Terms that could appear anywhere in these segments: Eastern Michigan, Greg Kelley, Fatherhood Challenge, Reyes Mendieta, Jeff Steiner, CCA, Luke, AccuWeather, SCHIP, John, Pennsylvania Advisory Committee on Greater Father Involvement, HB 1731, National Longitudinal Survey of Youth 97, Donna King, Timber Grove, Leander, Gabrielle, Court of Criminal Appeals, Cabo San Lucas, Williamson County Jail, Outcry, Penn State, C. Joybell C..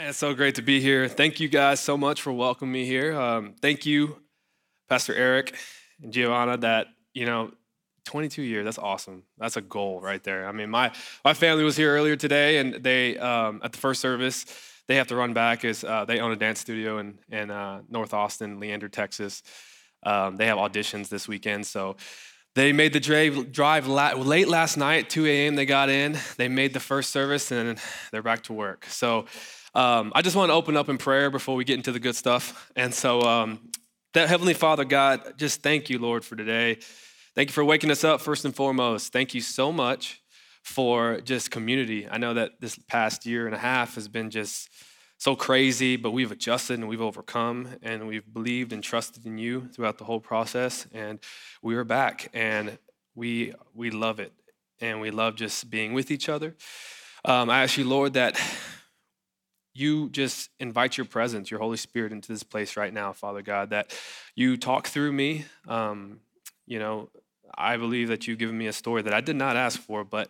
It's so great to be here. Thank you guys so much for welcoming me here. Thank you, Pastor Eric and Giovanna, that, 22 years, that's awesome. That's a goal right there. I mean, my family was here earlier today, and they, at the first service, they have to run back as they own a dance studio in North Austin, Leander, Texas. They have auditions this weekend, so they made the drive late last night, 2 a.m. They got in. They made the first service, and they're back to work. So I just want to open up in prayer before we get into the good stuff. And so that Heavenly Father, God, just thank you, Lord, for today. Thank you for waking us up, first and foremost. Thank you so much for just community. I know that this past year and a half has been just so crazy, but we've adjusted and we've overcome, and we've believed and trusted in you throughout the whole process, and we are back, and we love it, and we love just being with each other. I ask you, Lord, that you just invite your presence, your Holy Spirit, into this place right now, Father God, that you talk through me. I believe that you've given me a story that I did not ask for, but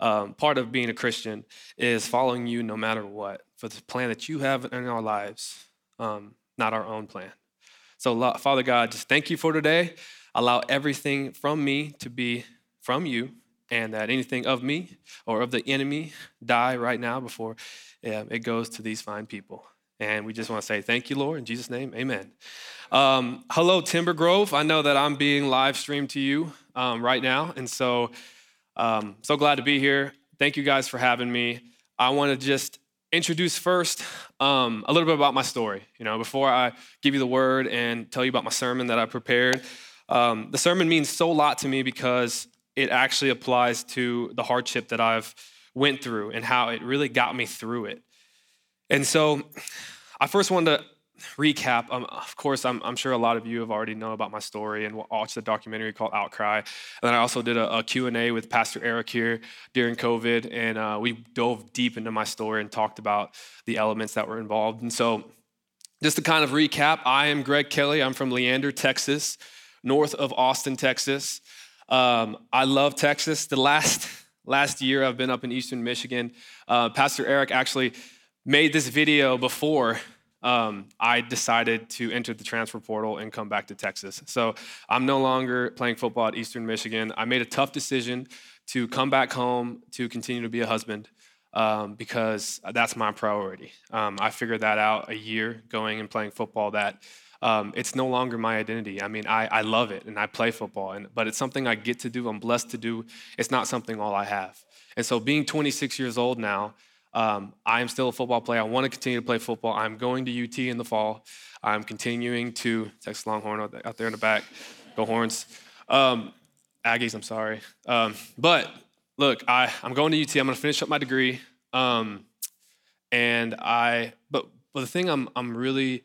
part of being a Christian is following you no matter what, for the plan that you have in our lives, not our own plan. So Father God, just thank you for today. Allow everything from me to be from you, and that anything of me or of the enemy die right now before it goes to these fine people. And we just want to say thank you, Lord, in Jesus' name, amen. Hello, Timber Grove. I know that I'm being live streamed to you right now, and so so glad to be here. Thank you guys for having me. I want to just introduce first a little bit about my story, before I give you the word and tell you about my sermon that I prepared. The sermon means so a lot to me because it actually applies to the hardship that I've went through and how it really got me through it. And so I first wanted to recap. Of course, I'm sure a lot of you have already known about my story and watched the documentary called Outcry. And then I also did a Q&A with Pastor Eric here during COVID, and we dove deep into my story and talked about the elements that were involved. And so just to kind of recap, I am Greg Kelley. I'm from Leander, Texas, north of Austin, Texas. I love Texas. The last year I've been up in Eastern Michigan. Pastor Eric actually made this video before I decided to enter the transfer portal and come back to Texas. So I'm no longer playing football at Eastern Michigan. I made a tough decision to come back home to continue to be a husband because that's my priority. I figured that out a year going and playing football, that it's no longer my identity. I mean, I love it, and I play football, but it's something I get to do. I'm blessed to do. It's not something all I have. And so being 26 years old now, I am still a football player. I want to continue to play football. I'm going to UT in the fall. I'm continuing to Texas Longhorn out there in the back. Go Horns. Aggies, I'm sorry. But look, I'm going to UT. I'm going to finish up my degree. But the thing I'm really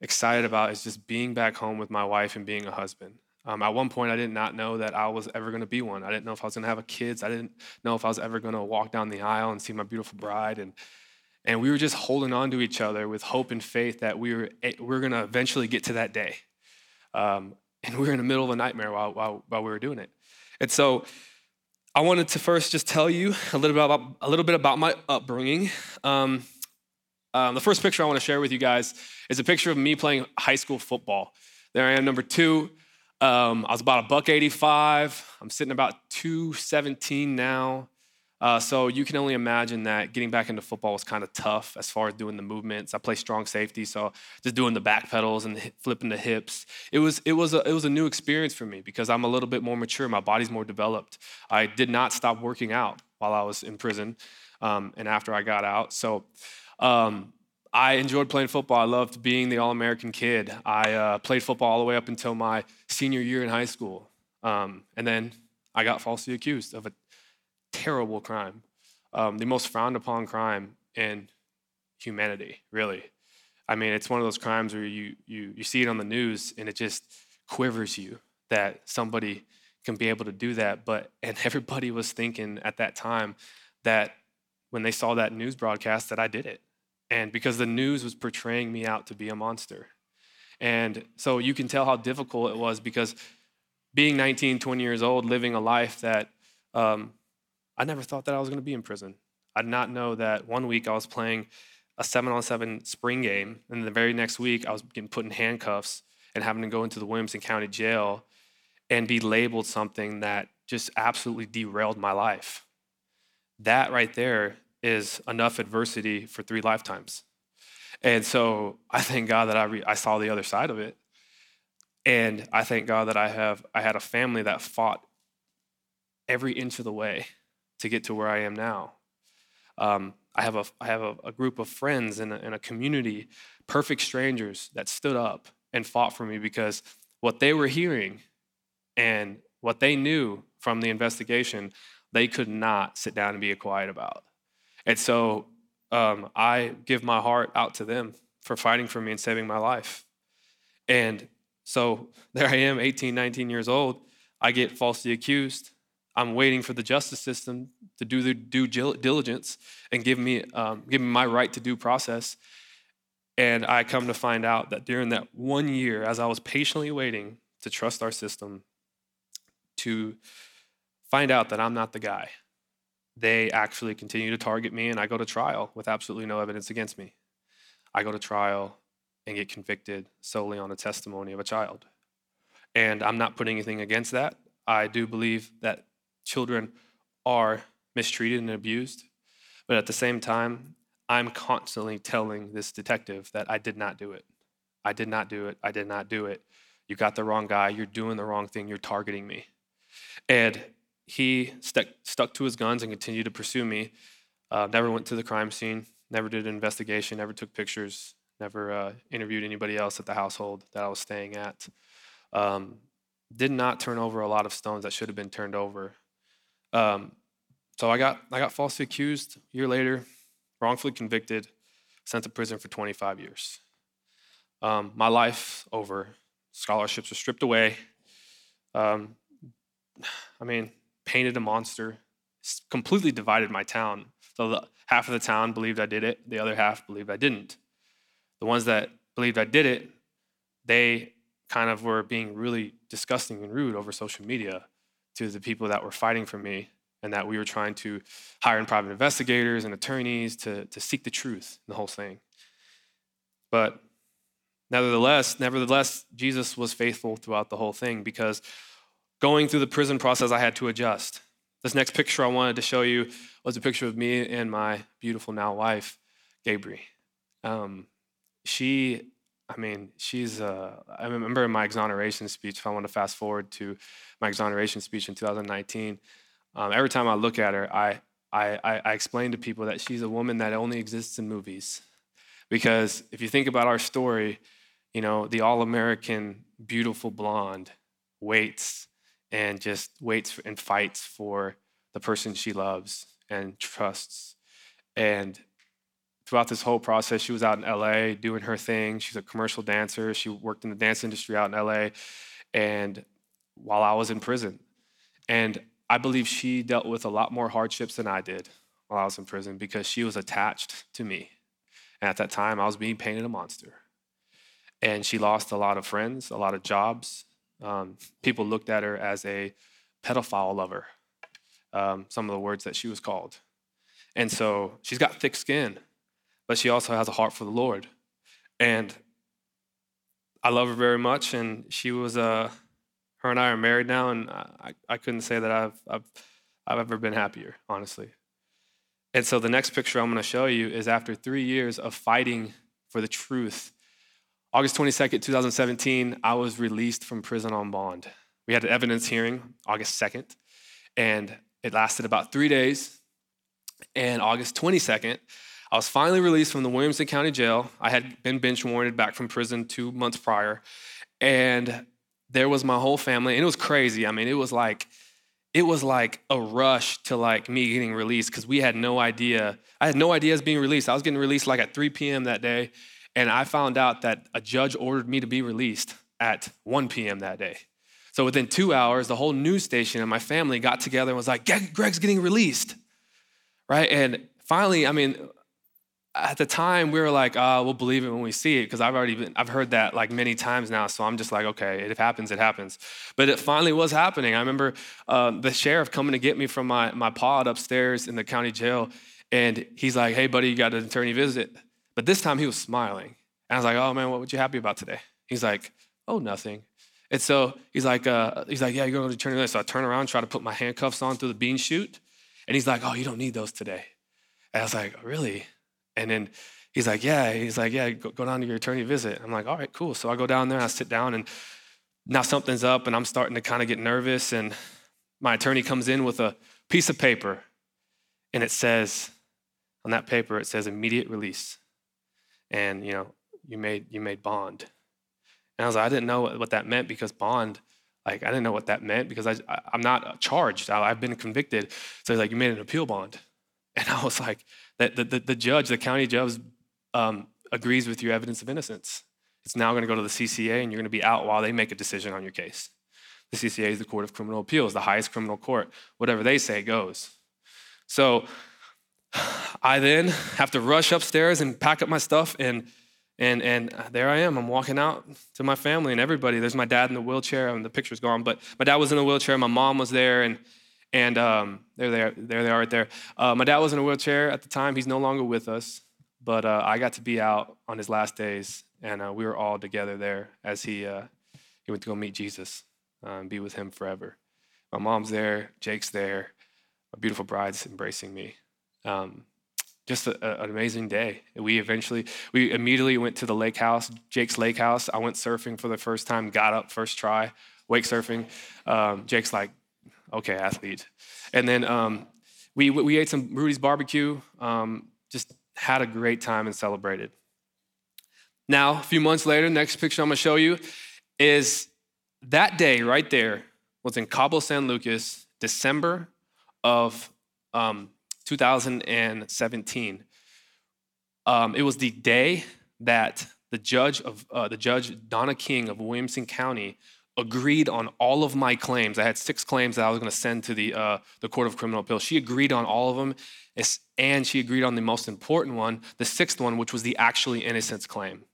excited about is just being back home with my wife and being a husband. At one point, I did not know that I was ever going to be one. I didn't know if I was going to have kids. I didn't know if I was ever going to walk down the aisle and see my beautiful bride. And we were just holding on to each other with hope and faith that we were going to eventually get to that day. And we were in the middle of a nightmare while we were doing it. And so I wanted to first just tell you a little bit about my upbringing. The first picture I want to share with you guys is a picture of me playing high school football. There I am, number 2. I was about $185. I'm sitting about 217 now. So you can only imagine that getting back into football was kind of tough as far as doing the movements. I play strong safety, so just doing the back pedals and flipping the hips. It was a new experience for me because I'm a little bit more mature. My body's more developed. I did not stop working out while I was in prison, and after I got out. So, I enjoyed playing football. I loved being the All-American kid. I played football all the way up until my senior year in high school. And then I got falsely accused of a terrible crime, the most frowned upon crime in humanity, really. I mean, it's one of those crimes where you see it on the news and it just quivers you that somebody can be able to do that. And everybody was thinking at that time that when they saw that news broadcast that I did it. And because the news was portraying me out to be a monster. And so you can tell how difficult it was because being 19, 20 years old, living a life that I never thought that I was going to be in prison. I did not know that one week I was playing a 7-on-7 spring game. And the very next week, I was getting put in handcuffs and having to go into the Williamson County Jail and be labeled something that just absolutely derailed my life. That right there is enough adversity for 3 lifetimes. And so I thank God that I saw the other side of it. And I thank God that I had a family that fought every inch of the way to get to where I am now. I have a group of friends in a community, perfect strangers that stood up and fought for me, because what they were hearing and what they knew from the investigation, they could not sit down and be quiet about. And so I give my heart out to them for fighting for me and saving my life. And so there I am, 18, 19 years old. I get falsely accused. I'm waiting for the justice system to do the due diligence and give me my right to due process. And I come to find out that during that 1 year, as I was patiently waiting to trust our system, to find out that I'm not the guy, they actually continue to target me, and I go to trial with absolutely no evidence against me. I go to trial and get convicted solely on the testimony of a child. And I'm not putting anything against that. I do believe that children are mistreated and abused, but at the same time, I'm constantly telling this detective that I did not do it. I did not do it. I did not do it. You got the wrong guy. You're doing the wrong thing. You're targeting me. And he stuck to his guns and continued to pursue me. Never went to the crime scene, never did an investigation, never took pictures, never interviewed anybody else at the household that I was staying at. Did not turn over a lot of stones that should have been turned over. So I got falsely accused a year later, wrongfully convicted, sent to prison for 25 years. My life's over. Scholarships are stripped away. Painted a monster, completely divided my town. So half of the town believed I did it. The other half believed I didn't. The ones that believed I did it, they kind of were being really disgusting and rude over social media to the people that were fighting for me, and that we were trying to hire in private investigators and attorneys to seek the truth in the whole thing. But nevertheless, Jesus was faithful throughout the whole thing, because going through the prison process, I had to adjust. This next picture I wanted to show you was a picture of me and my beautiful now wife, Gabrielle. I remember in my exoneration speech, if I want to fast forward to my exoneration speech in 2019, every time I look at her, I explain to people that she's a woman that only exists in movies. Because if you think about our story, the all-American beautiful blonde waits and fights for the person she loves and trusts. And throughout this whole process, she was out in LA doing her thing. She's a commercial dancer. She worked in the dance industry out in LA, and while I was in prison. And I believe she dealt with a lot more hardships than I did while I was in prison, because she was attached to me. And at that time, I was being painted a monster. And she lost a lot of friends, a lot of jobs. People looked at her as a pedophile lover, some of the words that she was called. And so she's got thick skin, but she also has a heart for the Lord. And I love her very much, and she was her and I are married now, and I couldn't say that I've ever been happier, honestly. And so the next picture I'm going to show you is after 3 years of fighting for the truth. August 22nd, 2017, I was released from prison on bond. We had an evidence hearing August 2nd, and it lasted about 3 days. And August 22nd, I was finally released from the Williamson County Jail. I had been bench warranted back from prison 2 months prior, and there was my whole family, and it was crazy. I mean, it was like a rush to like me getting released, because we had no idea. I had no idea I was being released. I was getting released like at 3 p.m. that day. And I found out that a judge ordered me to be released at 1 p.m. that day. So within 2 hours, the whole news station and my family got together and was like, Greg's getting released, right? And finally, at the time we were like, we'll believe it when we see it, because I've heard that like many times now. So I'm just like, okay, if it happens, it happens. But it finally was happening. I remember the sheriff coming to get me from my pod upstairs in the county jail. And he's like, hey buddy, you got an attorney visit. But this time he was smiling. And I was like, oh man, what were you happy about today? He's like, oh, nothing. And so he's like, yeah, you're going to turn it in. So I turn around, try to put my handcuffs on through the bean chute. And he's like, oh, you don't need those today. And I was like, really? And then he's like, yeah, go down to your attorney visit. I'm like, all right, cool. So I go down there and I sit down and now something's up and I'm starting to kind of get nervous. And my attorney comes in with a piece of paper and it says, on that paper, it says immediate release. And, you know, you made bond. And I was like, I didn't know what that meant because bond, like, I didn't know what that meant because I'm not charged. I've been convicted. So he's like, you made an appeal bond. And I was like, the judge, the county judge agrees with your evidence of innocence. It's now going to go to the CCA and you're going to be out while they make a decision on your case. The CCA is the Court of Criminal Appeals, the highest criminal court. Whatever they say goes. So I then have to rush upstairs and pack up my stuff and there I am. I'm walking out to my family and everybody. There's my dad in the wheelchair. I mean, the picture's gone, but my dad was in a wheelchair. My mom was there and there they are right there. My dad was in a wheelchair at the time. He's no longer with us, but I got to be out on his last days and we were all together there as he went to go meet Jesus and be with him forever. My mom's there. Jake's there. My beautiful bride's embracing me. Just an amazing day. We immediately went to the lake house, Jake's lake house. I went surfing for the first time, got up first try, wake surfing. Jake's like, okay, athlete. And then we ate some Rudy's barbecue, just had a great time and celebrated. Now, a few months later, next picture I'm gonna show you is that day right there was in Cabo San Lucas, December of 2017. It was the day that the judge Donna King of Williamson County agreed on all of my claims. I had 6 claims that I was going to send to the Court of Criminal Appeals. She agreed on all of them, and she agreed on the most important one, the 6th one, which was the actually innocence claim.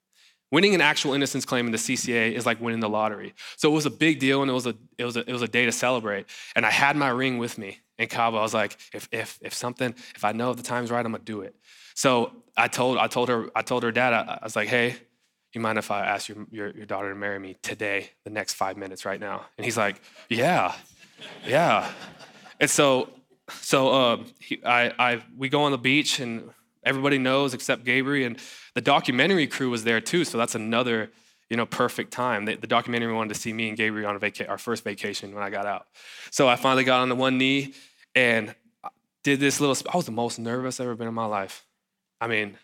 Winning an actual innocence claim in the CCA is like winning the lottery. So it was a big deal, and it was a day to celebrate. And I had my ring with me in Cabo. I was like, if I know if the time's right, I'm gonna do it. So I told her dad. I was like, hey, you mind if I ask your daughter to marry me today, the next 5 minutes, right now? And he's like, yeah. And so we go on the beach and everybody knows except Gabrielle, and the documentary crew was there too. So that's another, perfect time. The documentary wanted to see me and Gabrielle on our first vacation when I got out. So I finally got on one knee and did this little. I was the most nervous I've ever been in my life. I mean,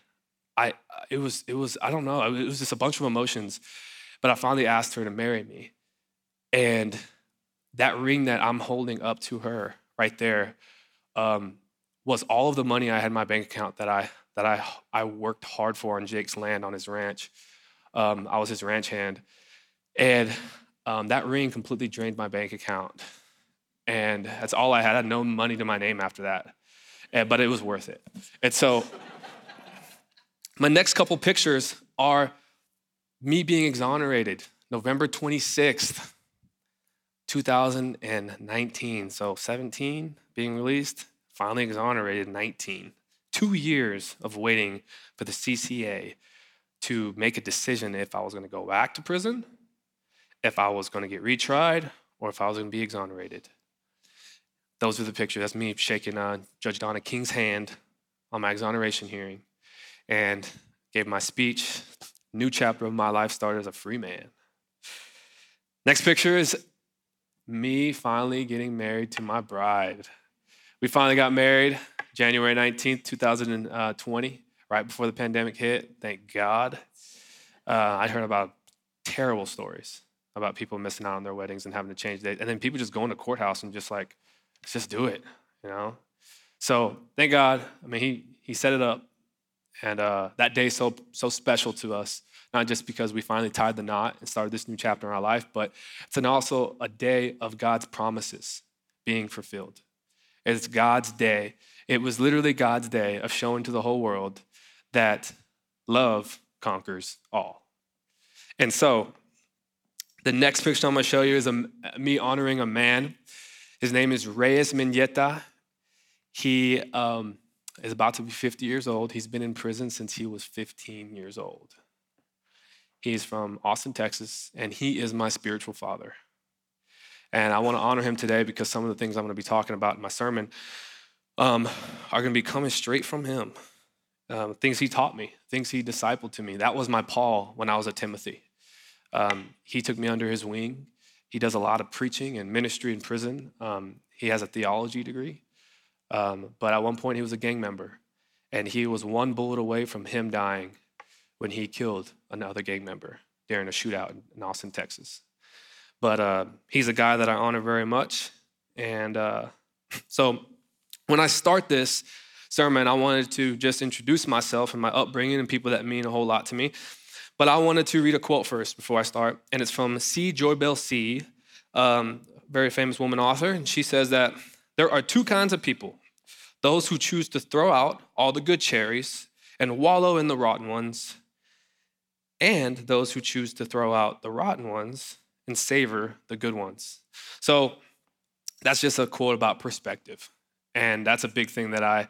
it was I don't know. It was just a bunch of emotions, but I finally asked her to marry me, and that ring that I'm holding up to her right there. Was all of the money I had in my bank account that I worked hard for on Jake's land on his ranch. I was his ranch hand, and that ring completely drained my bank account, and that's all I had. I had no money to my name after that, but it was worth it. And so, my next couple pictures are me being exonerated, November 26th, 2019. So 17 being released. Finally exonerated 19. 2 years of waiting for the CCA to make a decision if I was going to go back to prison, if I was going to get retried, or if I was going to be exonerated. Those are the pictures. That's me shaking Judge Donna King's hand on my exoneration hearing and gave my speech. New chapter of my life started as a free man. Next picture is me finally getting married to my bride. We finally got married January 19th, 2020, right before the pandemic hit. Thank God. I heard about terrible stories about people missing out on their weddings and having to change dates. And then people just going to courthouse and just like, let's just do it, So thank God. I mean, he set it up. And that day is so special to us, not just because we finally tied the knot and started this new chapter in our life, but it's also a day of God's promises being fulfilled. It's God's day. It was literally God's day of showing to the whole world that love conquers all. And so the next picture I'm going to show you is me honoring a man. His name is Reyes Mendieta. He is about to be 50 years old. He's been in prison since he was 15 years old. He's from Austin, Texas, and he is my spiritual father. And I want to honor him today because some of the things I'm going to be talking about in my sermon are going to be coming straight from him. Things he taught me, things he discipled to me. That was my Paul when I was at Timothy. He took me under his wing. He does a lot of preaching and ministry in prison. He has a theology degree. But at one point, he was a gang member. And he was one bullet away from him dying when he killed another gang member during a shootout in Austin, Texas. But he's a guy that I honor very much. And so when I start this sermon, I wanted to just introduce myself and my upbringing and people that mean a whole lot to me. But I wanted to read a quote first before I start. And it's from C. Joybell C., very famous woman author. And she says that there are two kinds of people, those who choose to throw out all the good cherries and wallow in the rotten ones, and those who choose to throw out the rotten ones and savor the good ones. So that's just a quote about perspective. And that's a big thing that I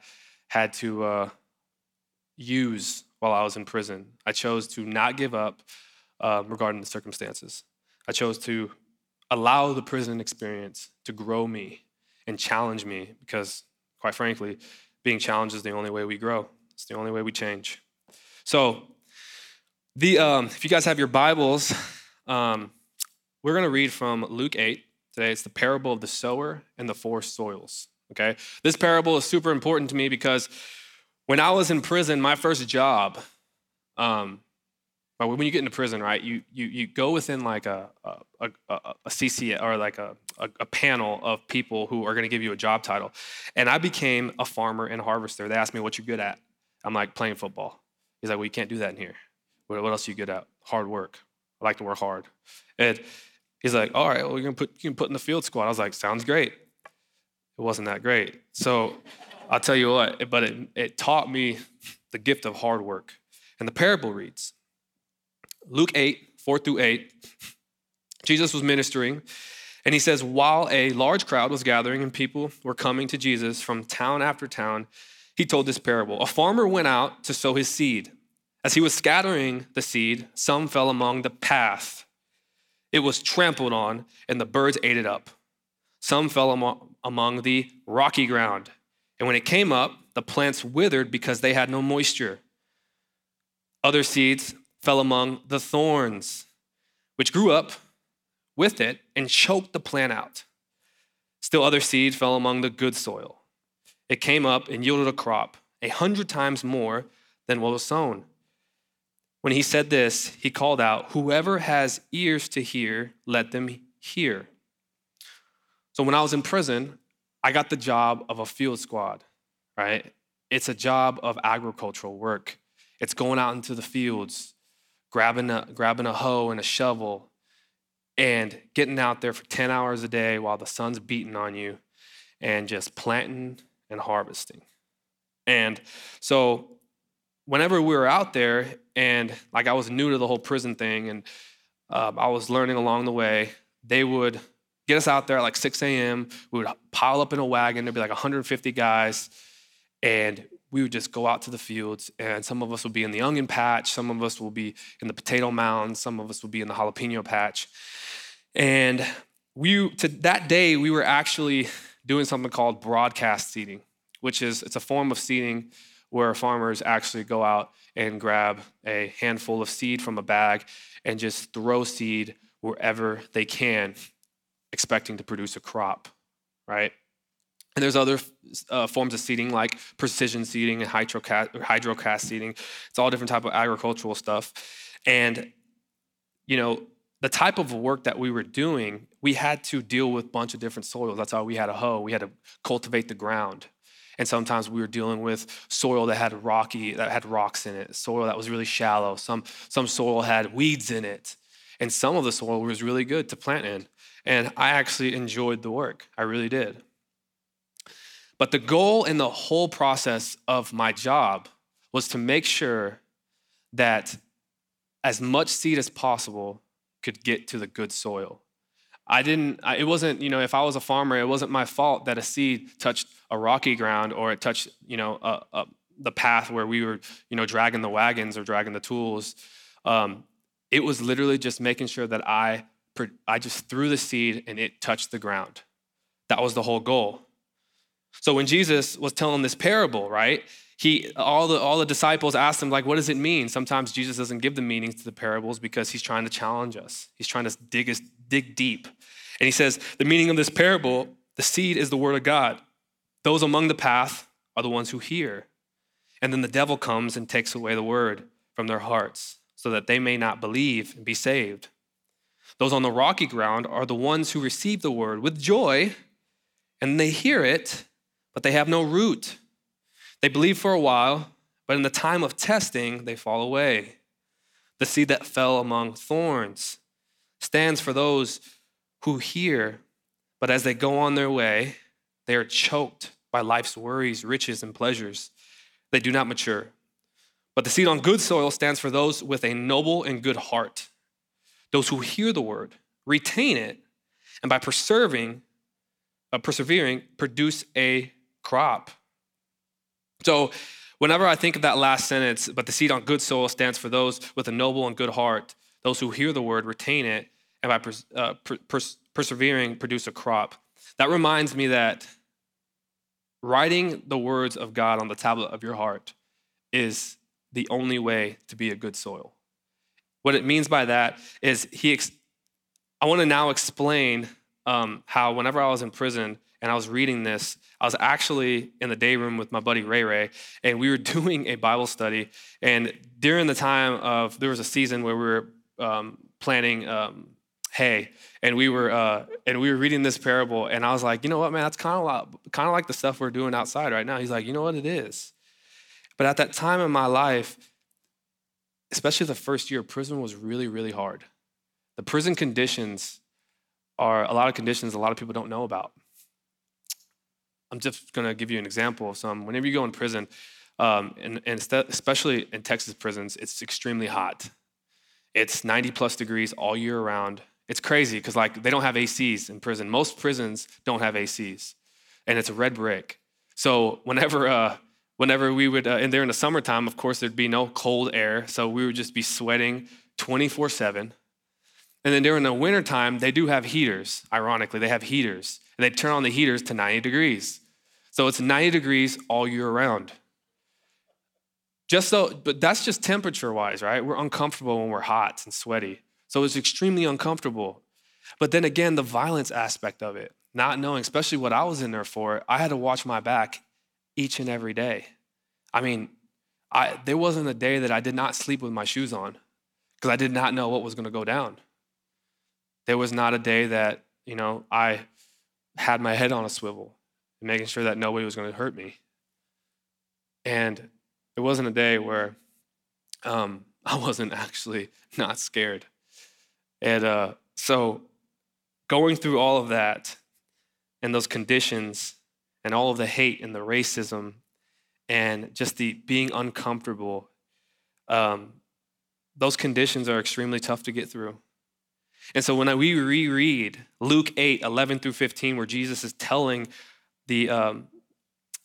had to use while I was in prison. I chose to not give up regarding the circumstances. I chose to allow the prison experience to grow me and challenge me because, quite frankly, being challenged is the only way we grow. It's the only way we change. So the if you guys have your Bibles, we're going to read from Luke 8 today. It's the parable of the sower and the four soils, okay? This parable is super important to me because when I was in prison, my first job, when you get into prison, right, you go within like a CCA or like a panel of people who are going to give you a job title. And I became a farmer and harvester. They asked me, what you good at? I'm like, playing football. He's like, well, you can't do that in here. What else are you good at? Hard work. I like to work hard. And he's like, all right, well, you can put in the field squad. I was like, sounds great. It wasn't that great. So I'll tell you what, but it taught me the gift of hard work. And the parable reads, Luke 8, 4-8, Jesus was ministering, and he says, while a large crowd was gathering and people were coming to Jesus from town after town, he told this parable. A farmer went out to sow his seed. As he was scattering the seed, some fell along the path. It was trampled on, and the birds ate it up. Some fell among the rocky ground, and when it came up, the plants withered because they had no moisture. Other seeds fell among the thorns, which grew up with it and choked the plant out. Still other seed fell among the good soil. It came up and yielded a crop 100 times more than what was sown. When he said this, he called out, whoever has ears to hear, let them hear. So when I was in prison, I got the job of a field squad, right? It's a job of agricultural work. It's going out into the fields, grabbing a hoe and a shovel and getting out there for 10 hours a day while the sun's beating on you and just planting and harvesting. And so whenever we were out there, and like I was new to the whole prison thing and I was learning along the way, they would get us out there at like 6 a.m. We would pile up in a wagon. There'd be like 150 guys, and we would just go out to the fields, and some of us would be in the onion patch, some of us will be in the potato mound, some of us would be in the jalapeno patch. And that day, we were actually doing something called broadcast seeding, which is, it's a form of seeding where farmers actually go out and grab a handful of seed from a bag and just throw seed wherever they can, expecting to produce a crop, right? And there's other forms of seeding like precision seeding and hydrocast seeding. It's all different type of agricultural stuff. And, you know, the type of work that we were doing, we had to deal with a bunch of different soils. That's why we had a hoe. We had to cultivate the ground. And sometimes we were dealing with soil that had rocks in it, soil that was really shallow. Some soil had weeds in it. And some of the soil was really good to plant in. And I actually enjoyed the work. I really did. But the goal in the whole process of my job was to make sure that as much seed as possible could get to the good soil. It wasn't, if I was a farmer, it wasn't my fault that a seed touched a rocky ground or it touched, the path where we were, dragging the wagons or dragging the tools. It was literally just making sure that I just threw the seed and it touched the ground. That was the whole goal. So when Jesus was telling this parable, right, all the disciples asked him, like, what does it mean? Sometimes Jesus doesn't give the meanings to the parables because he's trying to challenge us. He's trying to dig deep. And he says, the meaning of this parable, the seed is the word of God. Those among the path are the ones who hear. And then the devil comes and takes away the word from their hearts so that they may not believe and be saved. Those on the rocky ground are the ones who receive the word with joy, and they hear it, but they have no root. They believe for a while, but in the time of testing, they fall away. The seed that fell among thorns stands for those who hear, but as they go on their way, they are choked by life's worries, riches, and pleasures. They do not mature. But the seed on good soil stands for those with a noble and good heart, those who hear the word, retain it, and by persevering, produce a crop. So whenever I think of that last sentence, but the seed on good soil stands for those with a noble and good heart, those who hear the word, retain it, and by persevering, produce a crop. That reminds me that writing the words of God on the tablet of your heart is the only way to be a good soil. What it means by that is I want to now explain how whenever I was in prison and I was reading this, I was actually in the day room with my buddy Ray Ray, and we were doing a Bible study. And during the time of, there was a season where we were planting hay, and we were reading this parable. And I was like, you know what, man, that's kind of like the stuff we're doing outside right now. He's like, you know what, it is. But at that time in my life, especially the first year of prison, was really, really hard. The prison conditions are a lot of conditions a lot of people don't know about. I'm just going to give you an example of some. Whenever you go in prison, and especially in Texas prisons, it's extremely hot. It's 90 plus degrees all year round. It's crazy because they don't have ACs in prison. Most prisons don't have ACs, and it's a red brick. So whenever we would, and there in the summertime, of course, there'd be no cold air. So we would just be sweating 24/7. And then during the wintertime, they do have heaters. Ironically, they have heaters. And they turn on the heaters to 90 degrees. So it's 90 degrees all year round. But that's just temperature-wise, right? We're uncomfortable when we're hot and sweaty. So it's extremely uncomfortable. But then again, the violence aspect of it, not knowing, especially what I was in there for, I had to watch my back each and every day. I mean, there wasn't a day that I did not sleep with my shoes on because I did not know what was going to go down. There was not a day that, I had my head on a swivel, making sure that nobody was going to hurt me. And it wasn't a day where I wasn't actually not scared. And so going through all of that and those conditions and all of the hate and the racism and just the being uncomfortable, those conditions are extremely tough to get through. And so when we reread Luke 8:11-15, where Jesus is telling the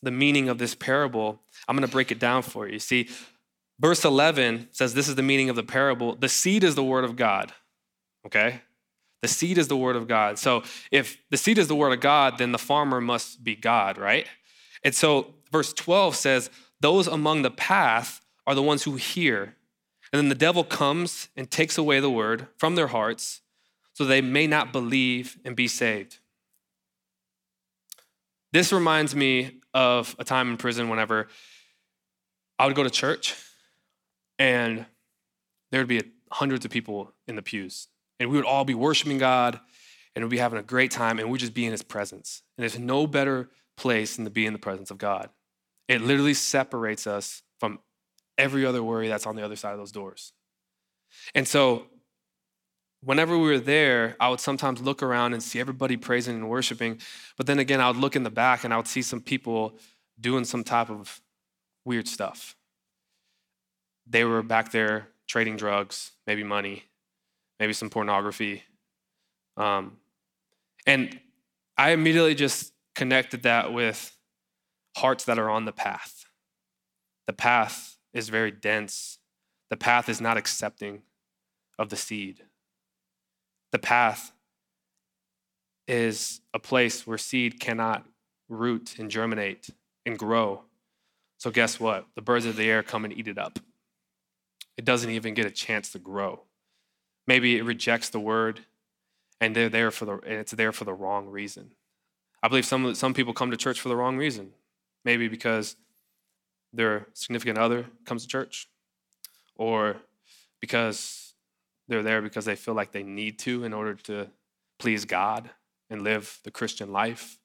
meaning of this parable, I'm going to break it down for you. See, verse 11 says this is the meaning of the parable. The seed is the word of God, okay? The seed is the word of God. So if the seed is the word of God, then the farmer must be God, right? And so verse 12 says, those among the path are the ones who hear. And then the devil comes and takes away the word from their hearts so they may not believe and be saved. This reminds me of a time in prison whenever I would go to church and there would be hundreds of people in the pews. And we would all be worshiping God and we'd be having a great time and we'd just be in his presence. And there's no better place than to be in the presence of God. It literally separates us from every other worry that's on the other side of those doors. And so whenever we were there, I would sometimes look around and see everybody praising and worshiping. But then again, I would look in the back and I would see some people doing some type of weird stuff. They were back there trading drugs, maybe money, maybe some pornography, And I immediately just connected that with hearts that are on the path. The path is very dense. The path is not accepting of the seed. The path is a place where seed cannot root and germinate and grow. So guess what? The birds of the air come and eat it up. It doesn't even get a chance to grow. Maybe it rejects the word, and it's there for the wrong reason. I believe some people come to church for the wrong reason. Maybe because their significant other comes to church, or because they're there because they feel like they need to in order to please God and live the Christian life.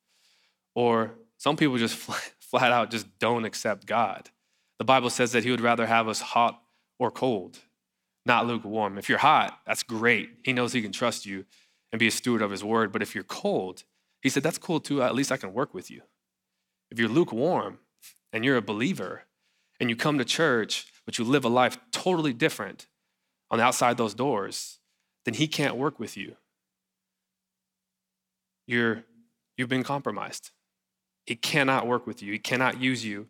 Or some people just flat out just don't accept God. The Bible says that he would rather have us hot or cold, not lukewarm. If you're hot, that's great. He knows he can trust you and be a steward of his word. But if you're cold, he said, that's cool too. At least I can work with you. If you're lukewarm and you're a believer and you come to church, but you live a life totally different on the outside those doors, then he can't work with you. You've been compromised. He cannot work with you. He cannot use you.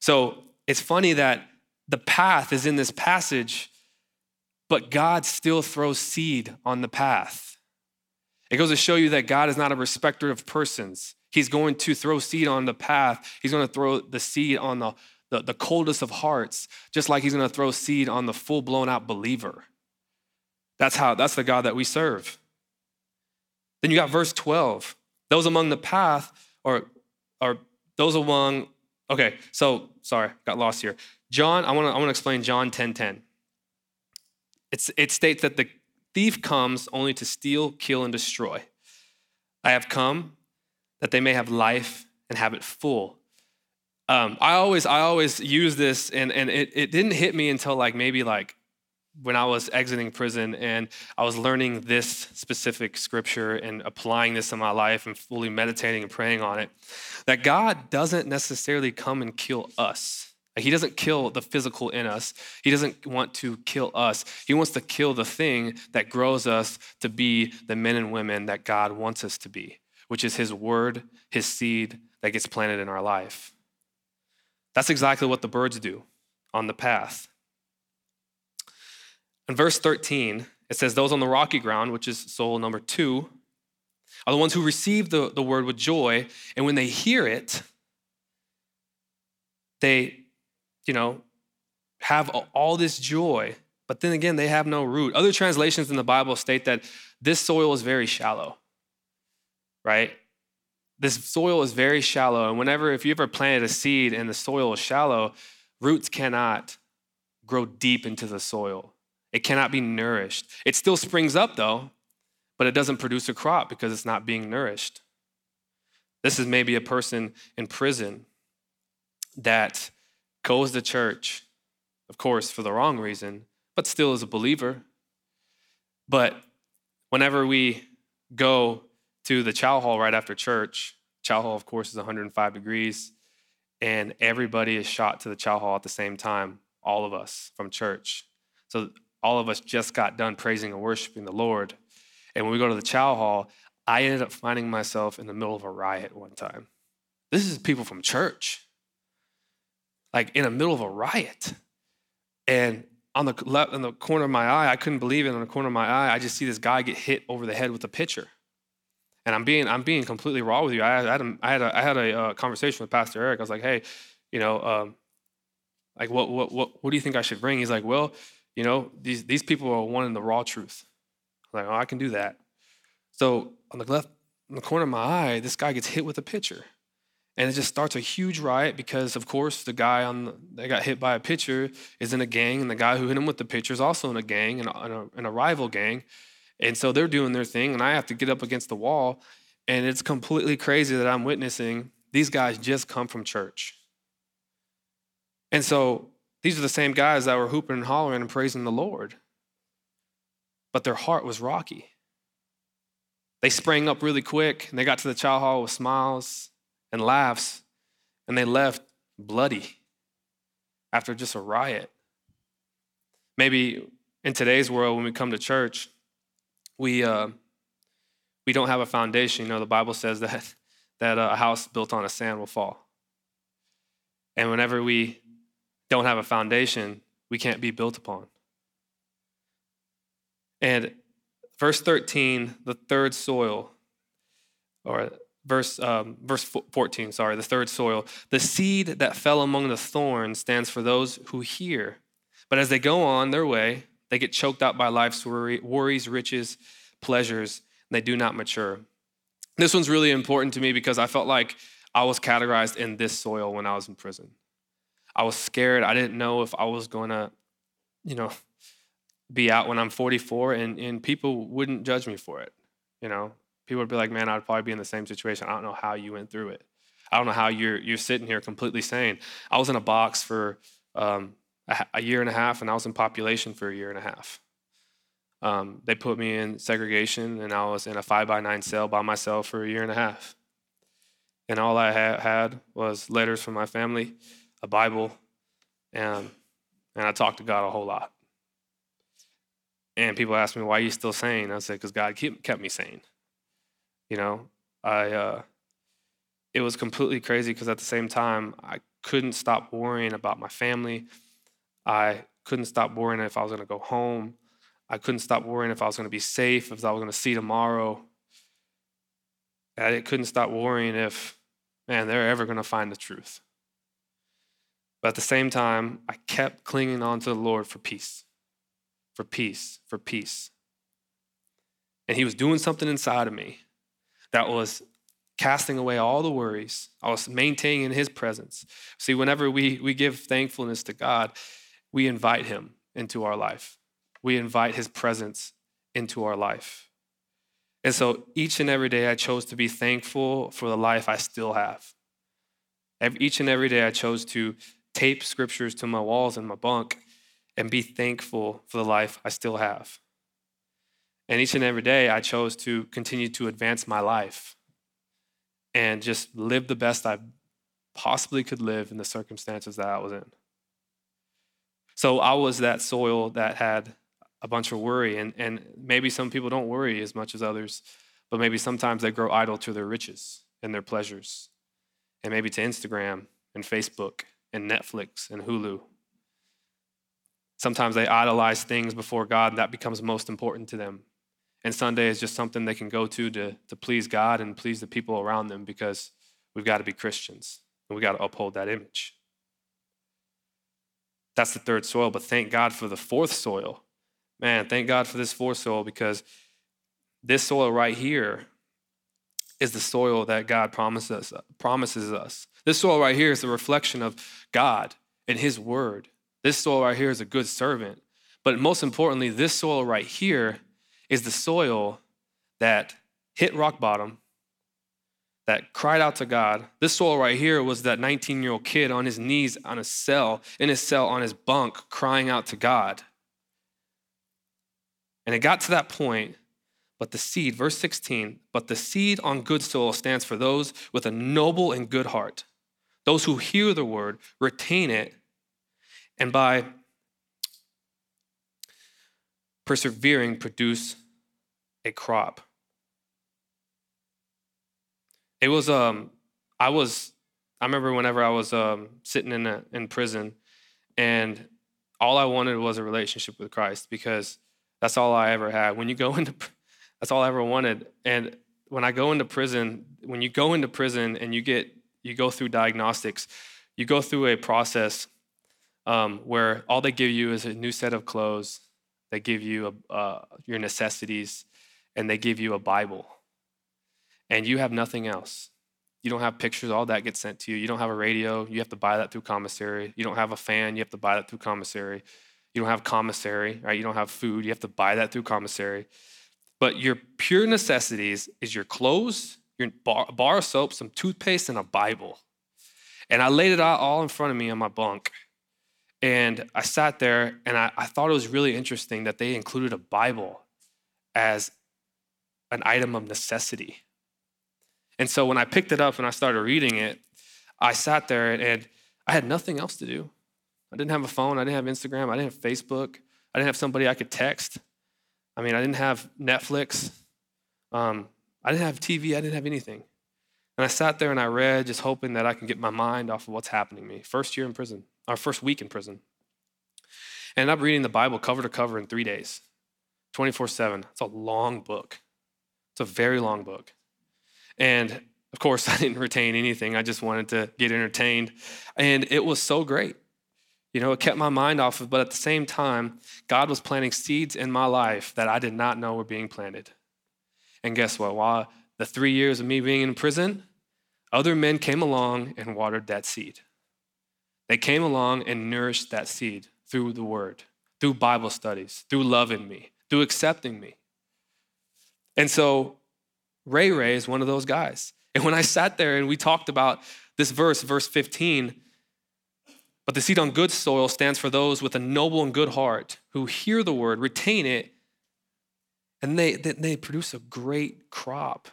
So it's funny that the path is in this passage, but God still throws seed on the path. It goes to show you that God is not a respecter of persons. He's going to throw seed on the path. He's going to throw the seed on the coldest of hearts, just like he's going to throw seed on the full-blown out believer. That's the God that we serve. Then you got verse 12. Those among the path are those among, okay, so sorry, got lost here. John, I want to explain John 10:10. It states that the thief comes only to steal, kill, and destroy. I have come that they may have life and have it full. I always use this, and it didn't hit me until maybe when I was exiting prison and I was learning this specific scripture and applying this in my life and fully meditating and praying on it, that God doesn't necessarily come and kill us. He doesn't kill the physical in us. He doesn't want to kill us. He wants to kill the thing that grows us to be the men and women that God wants us to be, which is his word, his seed that gets planted in our life. That's exactly what the birds do on the path. In verse 13, it says, those on the rocky ground, which is soul number 2, are the ones who receive the word with joy. And when they hear it, they, have all this joy. But then again, they have no root. Other translations in the Bible state that this soil is very shallow, right? This soil is very shallow. And if you ever planted a seed and the soil is shallow, roots cannot grow deep into the soil. It cannot be nourished. It still springs up though, but it doesn't produce a crop because it's not being nourished. This is maybe a person in prison that goes to church, of course, for the wrong reason, but still is a believer. But whenever we go to the chow hall right after church. Chow hall, of course, is 105 degrees, and everybody is shot to the chow hall at the same time, all of us from church. So all of us just got done praising and worshiping the Lord. And when we go to the chow hall, I ended up finding myself in the middle of a riot one time. This is people from church, in the middle of a riot. And on the corner of my eye, I couldn't believe it. On the corner of my eye, I just see this guy get hit over the head with a pitcher. And I'm being completely raw with you. I had a conversation with Pastor Eric. I was like, hey, what do you think I should bring? He's like, well, these people are wanting the raw truth. I'm like, oh, I can do that. So on the corner of my eye, this guy gets hit with a pitcher, and it just starts a huge riot because, of course, the guy that got hit by a pitcher is in a gang, and the guy who hit him with the pitcher is also in a gang, in a rival gang. And so they're doing their thing, and I have to get up against the wall, and it's completely crazy that I'm witnessing. These guys just come from church. And so these are the same guys that were hooping and hollering and praising the Lord, but their heart was rocky. They sprang up really quick, and they got to the chow hall with smiles and laughs, and they left bloody after just a riot. Maybe in today's world, when we come to church, We we don't have a foundation. You know, the Bible says that a house built on a sand will fall. And whenever we don't have a foundation, we can't be built upon. And verse 13, the third soil, or verse 14, the third soil, the seed that fell among the thorns stands for those who hear. But as they go on their way, they get choked out by life's worries, riches, pleasures, and they do not mature. This one's really important to me because I felt like I was categorized in this soil when I was in prison. I was scared. I didn't know if I was going to, be out when I'm 44 and people wouldn't judge me for it. People would be like, man, I'd probably be in the same situation. I don't know how you went through it. I don't know how you're sitting here completely sane. I was in a box for a year and a half, and I was in population for a year and a half. They put me in segregation, and I was in a 5x9 cell by myself for a year and a half. And all I had was letters from my family, a Bible, and I talked to God a whole lot. And people asked me, why are you still sane? I said, because God kept me sane. It was completely crazy because at the same time, I couldn't stop worrying about my family. I couldn't stop worrying if I was going to go home. I couldn't stop worrying if I was going to be safe, if I was going to see tomorrow. I couldn't stop worrying if, they're ever going to find the truth. But at the same time, I kept clinging on to the Lord for peace, for peace, for peace. And he was doing something inside of me that was casting away all the worries. I was maintaining in his presence. See, whenever we give thankfulness to God, we invite him into our life. We invite his presence into our life. And so each and every day I chose to be thankful for the life I still have. Each and every day I chose to tape scriptures to my walls in my bunk and be thankful for the life I still have. And each and every day I chose to continue to advance my life and just live the best I possibly could live in the circumstances that I was in. So I was that soil that had a bunch of worry, and maybe some people don't worry as much as others, but maybe sometimes they grow idle to their riches and their pleasures, and maybe to Instagram and Facebook and Netflix and Hulu. Sometimes they idolize things before God, and that becomes most important to them. And Sunday is just something they can go to please God and please the people around them, because we've got to be Christians and we've got to uphold that image. That's the third soil, but thank God for the fourth soil. Man, thank God for this fourth soil, because this soil right here is the soil that God promises us. This soil right here is a reflection of God and his word. This soil right here is a good servant. But most importantly, this soil right here is the soil that hit rock bottom, that cried out to God. This soil right here was that 19-year-old kid on his knees in his cell, on his bunk, crying out to God. And it got to that point, but the seed, verse 16, but the seed on good soil stands for those with a noble and good heart, those who hear the word, retain it, and by persevering produce a crop. It was, I remember whenever I was sitting in prison, and all I wanted was a relationship with Christ, because that's all I ever had. That's all I ever wanted. And when you go into prison and you go through diagnostics, you go through a process where all they give you is a new set of clothes. They give you your necessities, and they give you a Bible. And you have nothing else. You don't have pictures, all that gets sent to you. You don't have a radio, you have to buy that through commissary. You don't have a fan, you have to buy that through commissary. You don't have commissary, right? You don't have food, you have to buy that through commissary. But your pure necessities is your clothes, your bar of soap, some toothpaste, and a Bible. And I laid it out all in front of me on my bunk. And I sat there, and I thought it was really interesting that they included a Bible as an item of necessity. And so when I picked it up and I started reading it, I sat there and I had nothing else to do. I didn't have a phone. I didn't have Instagram. I didn't have Facebook. I didn't have somebody I could text. I didn't have Netflix. I didn't have TV. I didn't have anything. And I sat there and I read, just hoping that I can get my mind off of what's happening to me. First year in prison, our first week in prison. I ended up reading the Bible cover to cover in 3 days, 24/7. It's a long book. It's a very long book. And of course, I didn't retain anything. I just wanted to get entertained. And it was so great. You know, it kept my mind off of, but at the same time, God was planting seeds in my life that I did not know were being planted. And guess what? While the 3 years of me being in prison, other men came along and watered that seed. They came along and nourished that seed through the word, through Bible studies, through loving me, through accepting me. And so Ray is one of those guys. And when I sat there and we talked about this verse, verse 15, but the seed on good soil stands for those with a noble and good heart who hear the word, retain it, and they produce a great crop.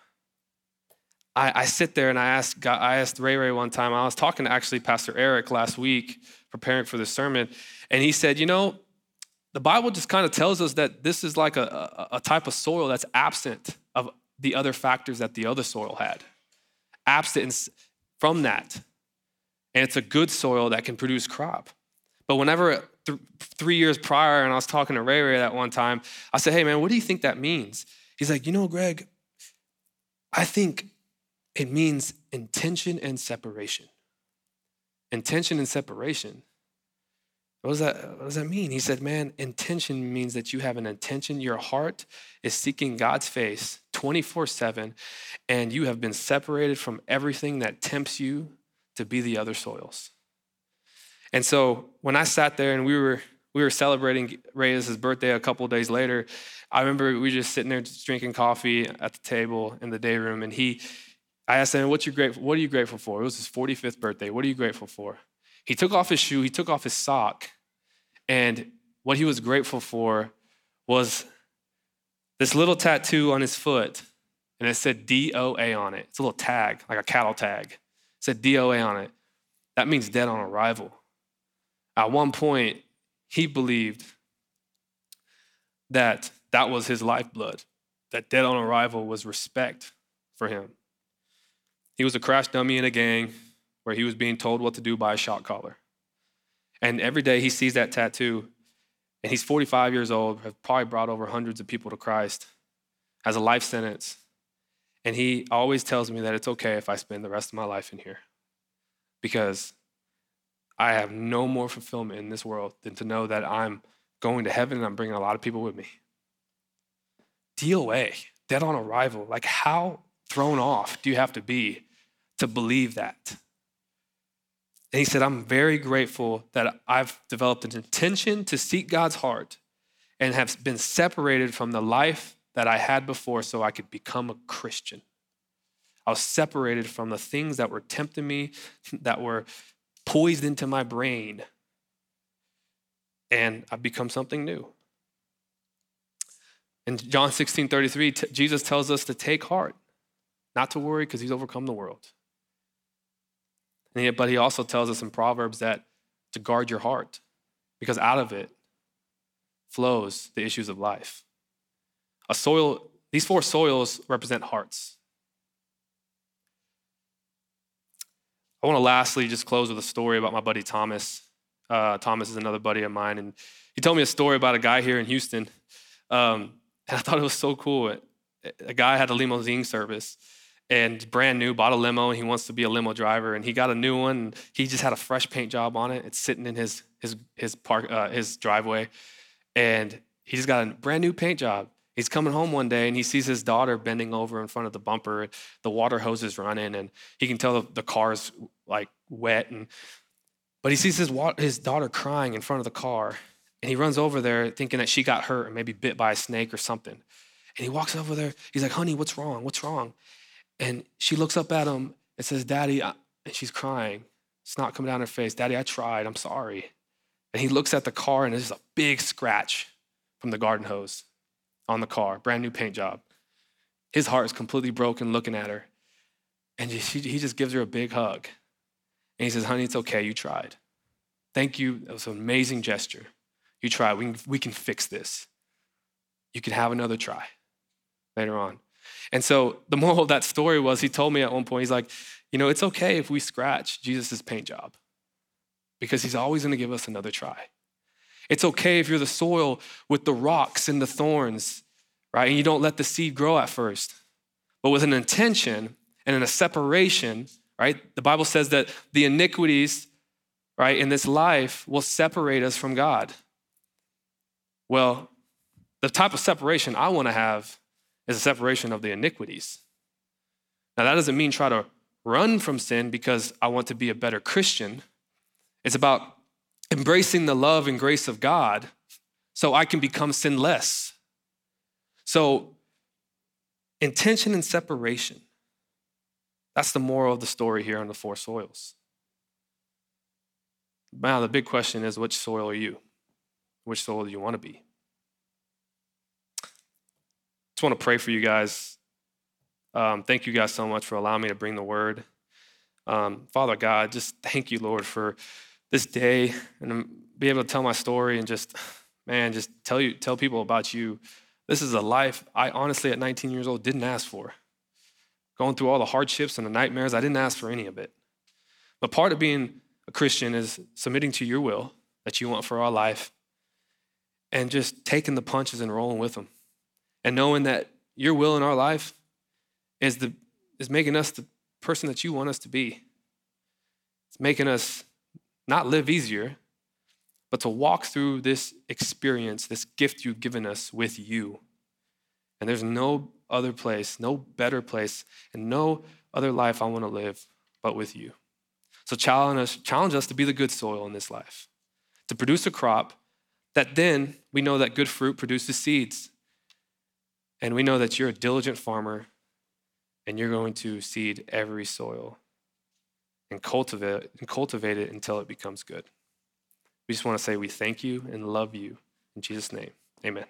I sit there and I asked Ray one time, I was talking to actually Pastor Eric last week, preparing for this sermon, and he said, you know, the Bible just kind of tells us that this is like a type of soil that's absent of the other factors that the other soil had. Absent from that. And it's a good soil that can produce crop. But whenever 3 years prior, and I was talking to Ray that one time, I said, hey man, what do you think that means? He's like, you know, Greg, I think it means intention and separation. Intention and separation. What does that mean? He said, man, intention means that you have an intention. Your heart is seeking God's face 24/7, and you have been separated from everything that tempts you to be the other soils. And so when I sat there and we were celebrating Reyes' birthday a couple of days later, I remember we were just sitting there just drinking coffee at the table in the day room. And I asked him, what are you grateful for? It was his 45th birthday. What are you grateful for? He took off his shoe, he took off his sock, and what he was grateful for was this little tattoo on his foot, and it said DOA on it. It's a little tag, like a cattle tag. It said DOA on it. That means dead on arrival. At one point, he believed that that was his lifeblood, that dead on arrival was respect for him. He was a crash dummy in a gang where he was being told what to do by a shot caller. And every day he sees that tattoo, and he's 45 years old, has probably brought over hundreds of people to Christ, has a life sentence. And he always tells me that it's okay if I spend the rest of my life in here, because I have no more fulfillment in this world than to know that I'm going to heaven and I'm bringing a lot of people with me. DOA, dead on arrival. Like, how thrown off do you have to be to believe that? And he said, I'm very grateful that I've developed an intention to seek God's heart and have been separated from the life that I had before so I could become a Christian. I was separated from the things that were tempting me, that were poised into my brain. And I've become something new. In John 16:33, Jesus tells us to take heart, not to worry because he's overcome the world. But he also tells us in Proverbs that to guard your heart, because out of it flows the issues of life. These four soils represent hearts. I want to lastly just close with a story about my buddy Thomas. Thomas is another buddy of mine, and he told me a story about a guy here in Houston. And I thought it was so cool. A guy had a limousine service, and brand new, bought a limo, and he wants to be a limo driver. And he got a new one. And he just had a fresh paint job on it. It's sitting in his driveway, and he just got a brand new paint job. He's coming home one day, and he sees his daughter bending over in front of the bumper. The water hose is running, and he can tell the car's like wet. But he sees his daughter crying in front of the car, and he runs over there thinking that she got hurt and maybe bit by a snake or something. And he walks over there. He's like, "Honey, what's wrong? What's wrong?" And she looks up at him and says, "Daddy," and she's crying. Snot coming down her face. "Daddy, I tried. I'm sorry." And he looks at the car, and there's a big scratch from the garden hose on the car. Brand new paint job. His heart is completely broken looking at her. And he just gives her a big hug. And he says, "Honey, it's okay. You tried. Thank you. That was an amazing gesture. You tried. We can fix this. You can have another try later on." And so the moral of that story was, he told me at one point, he's like, you know, it's okay if we scratch Jesus's paint job, because he's always going to give us another try. It's okay if you're the soil with the rocks and the thorns, right? And you don't let the seed grow at first, but with an intention and in a separation, right? The Bible says that the iniquities, right, in this life will separate us from God. Well, the type of separation I want to have is a separation of the iniquities. Now, that doesn't mean try to run from sin because I want to be a better Christian. It's about embracing the love and grace of God so I can become sinless. So intention and separation, that's the moral of the story here on the four soils. Now, the big question is, which soil are you? Which soil do you want to be? Just want to pray for you guys. Thank you guys so much for allowing me to bring the word. Father God, just thank you, Lord, for this day and be able to tell my story and just, man, just tell people about you. This is a life I honestly at 19 years old didn't ask for. Going through all the hardships and the nightmares, I didn't ask for any of it. But part of being a Christian is submitting to your will that you want for our life and just taking the punches and rolling with them and knowing that your will in our life is making us the person that you want us to be. It's making us not live easier, but to walk through this experience, this gift you've given us with you. And there's no other place, no better place, and no other life I want to live but with you. So challenge us to be the good soil in this life, to produce a crop that then we know that good fruit produces seeds. And we know that you're a diligent farmer and you're going to seed every soil and cultivate it until it becomes good. We just want to say we thank you and love you. In Jesus' name, amen.